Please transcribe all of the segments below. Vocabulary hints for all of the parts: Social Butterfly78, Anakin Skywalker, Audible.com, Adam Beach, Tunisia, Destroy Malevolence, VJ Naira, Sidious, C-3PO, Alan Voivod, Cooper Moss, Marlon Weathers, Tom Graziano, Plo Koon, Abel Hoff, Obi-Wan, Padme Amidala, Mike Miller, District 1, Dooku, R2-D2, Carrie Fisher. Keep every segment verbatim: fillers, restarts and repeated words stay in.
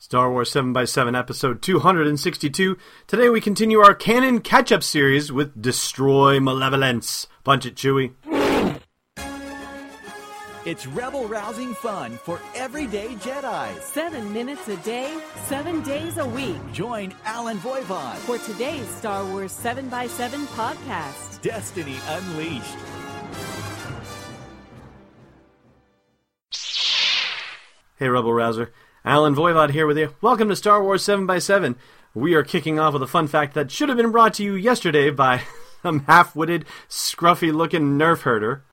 Star Wars seven by seven episode two hundred sixty-two. Today we continue our canon catch-up series with Destroy Malevolence. Punch it, Chewie. It's rebel-rousing fun for everyday Jedi. Seven minutes a day, seven days a week. Join Alan Voivod for today's Star Wars seven by seven podcast. Destiny Unleashed. Hey, rebel-rouser. Alan Voivod here with you. Welcome to Star Wars seven by seven. We are kicking off with a fun fact that should have been brought to you yesterday by some half-witted, scruffy-looking nerf herder.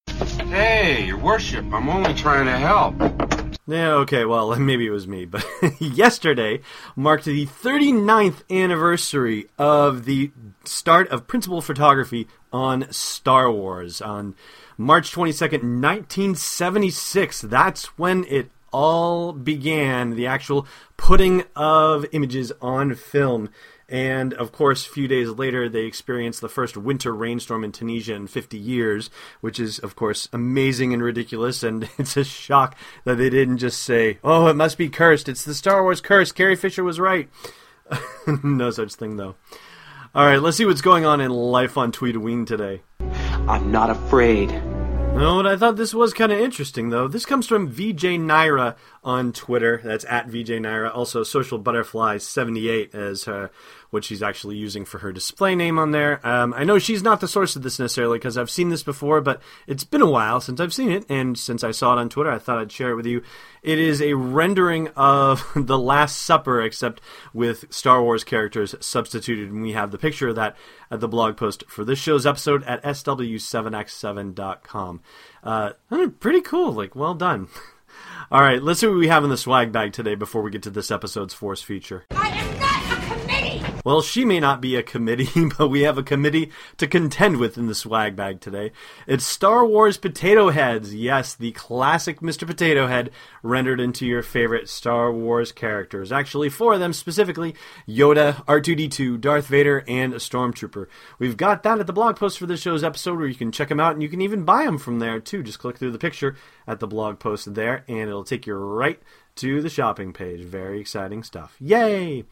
Hey, your worship, I'm only trying to help. Yeah, okay, well, maybe it was me, but yesterday marked the thirty-ninth anniversary of the start of principal photography on Star Wars. On March twenty-second, nineteen seventy-six, that's when it all began, the actual putting of images on film. And, of course, a few days later, they experienced the first winter rainstorm in Tunisia in fifty years, which is, of course, amazing and ridiculous. And it's a shock that they didn't just say, oh, it must be cursed. It's the Star Wars curse. Carrie Fisher was right. No such thing, though. All right, let's see what's going on in life on Tweedween today. I'm not afraid. No, but I thought this was kind of interesting, though. This comes from V J Naira on Twitter. That's at V J Naira. Also, Social Butterfly seventy-eight as her, what she's actually using for her display name on there. Um, I know she's not the source of this necessarily because I've seen this before, but it's been a while since I've seen it. And since I saw it on Twitter, I thought I'd share it with you. It is a rendering of The Last Supper, except with Star Wars characters substituted. And we have the picture of that at the blog post for this show's episode at S W seven X seven dot com. Uh, pretty cool. Like, well done. All right, let's see what we have in the swag bag today before we get to this episode's Force feature. I am not a committee! Well, she may not be a committee, but we have a committee to contend with in the swag bag today. It's Star Wars Potato Heads. Yes, the classic Mister Potato Head rendered into your favorite Star Wars characters. Actually, four of them specifically, Yoda, R two D two, Darth Vader, and a Stormtrooper. We've got that at the blog post for this show's episode where you can check them out, and you can even buy them from there, too. Just click through the picture at the blog post there, and it'll take you right to the shopping page. Very exciting stuff. Yay!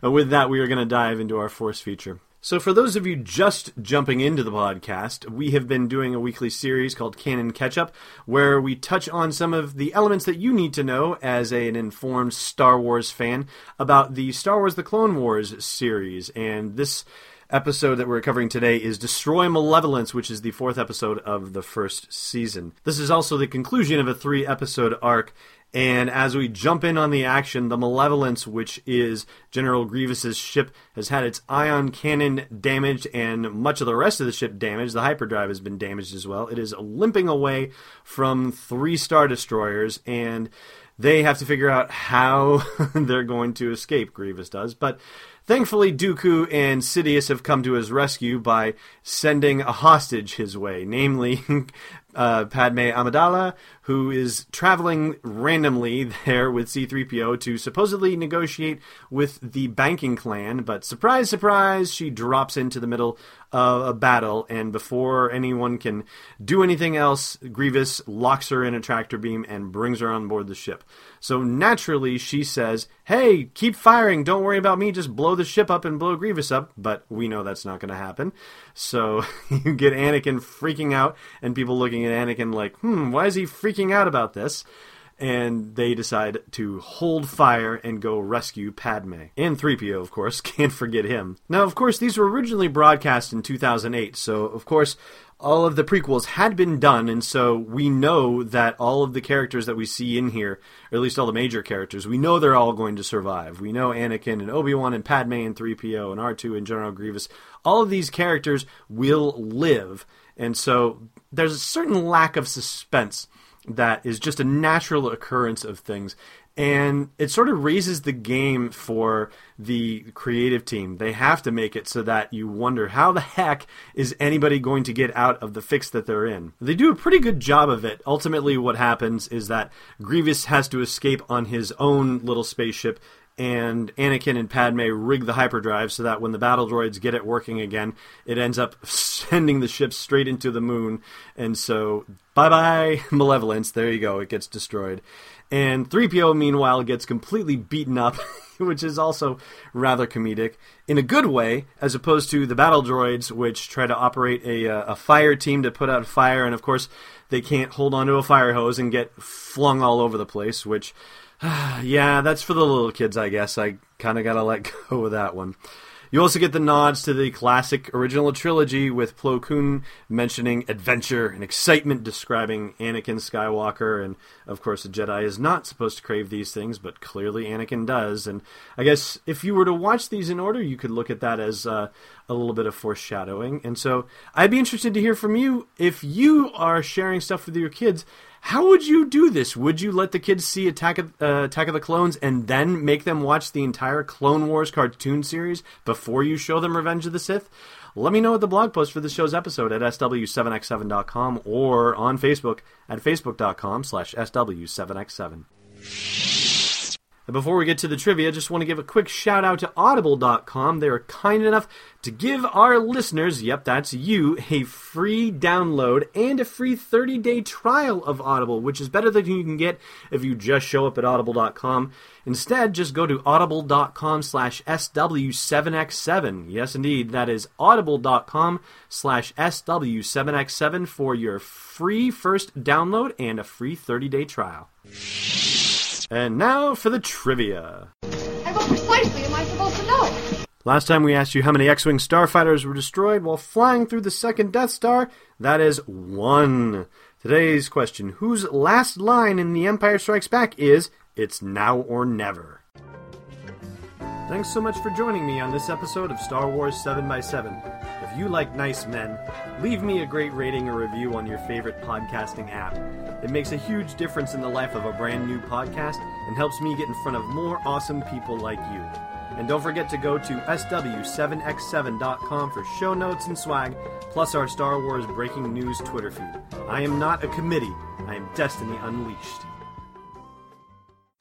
With that, we are going to dive into our Force feature. So for those of you just jumping into the podcast, we have been doing a weekly series called Canon Catch-Up, where we touch on some of the elements that you need to know as a, an informed Star Wars fan about the Star Wars The Clone Wars series. And this episode that we're covering today is Destroy Malevolence, which is the fourth episode of the first season. This is also the conclusion of a three-episode arc. And as we jump in on the action, the Malevolence, which is General Grievous' ship, has had its ion cannon damaged and much of the rest of the ship damaged. The hyperdrive has been damaged as well. It is limping away from three Star Destroyers, and they have to figure out how they're going to escape, Grievous does. But thankfully, Dooku and Sidious have come to his rescue by sending a hostage his way, namely uh, Padme Amidala, who is traveling randomly there with C three P O to supposedly negotiate with the banking clan. But surprise, surprise, she drops into the middle of a battle, and before anyone can do anything else, Grievous locks her in a tractor beam and brings her on board the ship. So naturally, she says, hey, keep firing, don't worry about me, just blow the ship up and blow Grievous up. But we know that's not going to happen. So you get Anakin freaking out, and people looking at Anakin like, hmm, why is he freaking out about this? And they decide to hold fire and go rescue Padme. And three P O, of course, can't forget him. Now, of course, these were originally broadcast in two thousand eight, so, of course, all of the prequels had been done, and so we know that all of the characters that we see in here, or at least all the major characters, we know they're all going to survive. We know Anakin and Obi-Wan and Padme and three P O and R two and General Grievous. All of these characters will live, and so there's a certain lack of suspense that is just a natural occurrence of things And it sort of raises the game for the creative team. They have to make it so that you wonder, how the heck is anybody going to get out of the fix that they're in? They do a pretty good job of it. Ultimately, what happens is that Grievous has to escape on his own little spaceship, and Anakin and Padme rig the hyperdrive so that when the battle droids get it working again, it ends up sending the ship straight into the moon. And so, bye-bye, Malevolence. There you go. It gets destroyed. And three P O, meanwhile, gets completely beaten up, which is also rather comedic, in a good way, as opposed to the battle droids, which try to operate a, a fire team to put out a fire, and of course, they can't hold onto a fire hose and get flung all over the place, which, yeah, that's for the little kids, I guess. I kind of got to let go of that one. You also get the nods to the classic original trilogy, with Plo Koon mentioning adventure and excitement, describing Anakin Skywalker. And, of course, a Jedi is not supposed to crave these things, but clearly Anakin does. And I guess if you were to watch these in order, you could look at that as uh, a little bit of foreshadowing. And so I'd be interested to hear from you. If you are sharing stuff with your kids, how would you do this? Would you let the kids see Attack of, uh, Attack of the Clones and then make them watch the entire Clone Wars cartoon series before you show them Revenge of the Sith? Let me know at the blog post for this show's episode at S W seven X seven dot com or on Facebook at facebook dot com slash S W seven X seven. And before we get to the trivia, I just want to give a quick shout out to Audible dot com. They are kind enough to give our listeners, yep, that's you, a free download and a free thirty-day trial of Audible, which is better than you can get if you just show up at Audible dot com. Instead, just go to Audible dot com slash S W seven X seven. Yes, indeed, that is Audible dot com slash S W seven X seven for your free first download and a free thirty-day trial. And now for the trivia. And what precisely am I supposed to know? Last time we asked you how many X-Wing starfighters were destroyed while flying through the second Death Star. That is one. Today's question, whose last line in The Empire Strikes Back is, "It's now or never." Thanks so much for joining me on this episode of Star Wars seven by seven. If you like nice men, leave me a great rating or review on your favorite podcasting app. It makes a huge difference in the life of a brand new podcast and helps me get in front of more awesome people like you. And don't forget to go to S W seven X seven dot com for show notes and swag, plus our Star Wars breaking news Twitter feed. I am not a committee. I am Destiny Unleashed.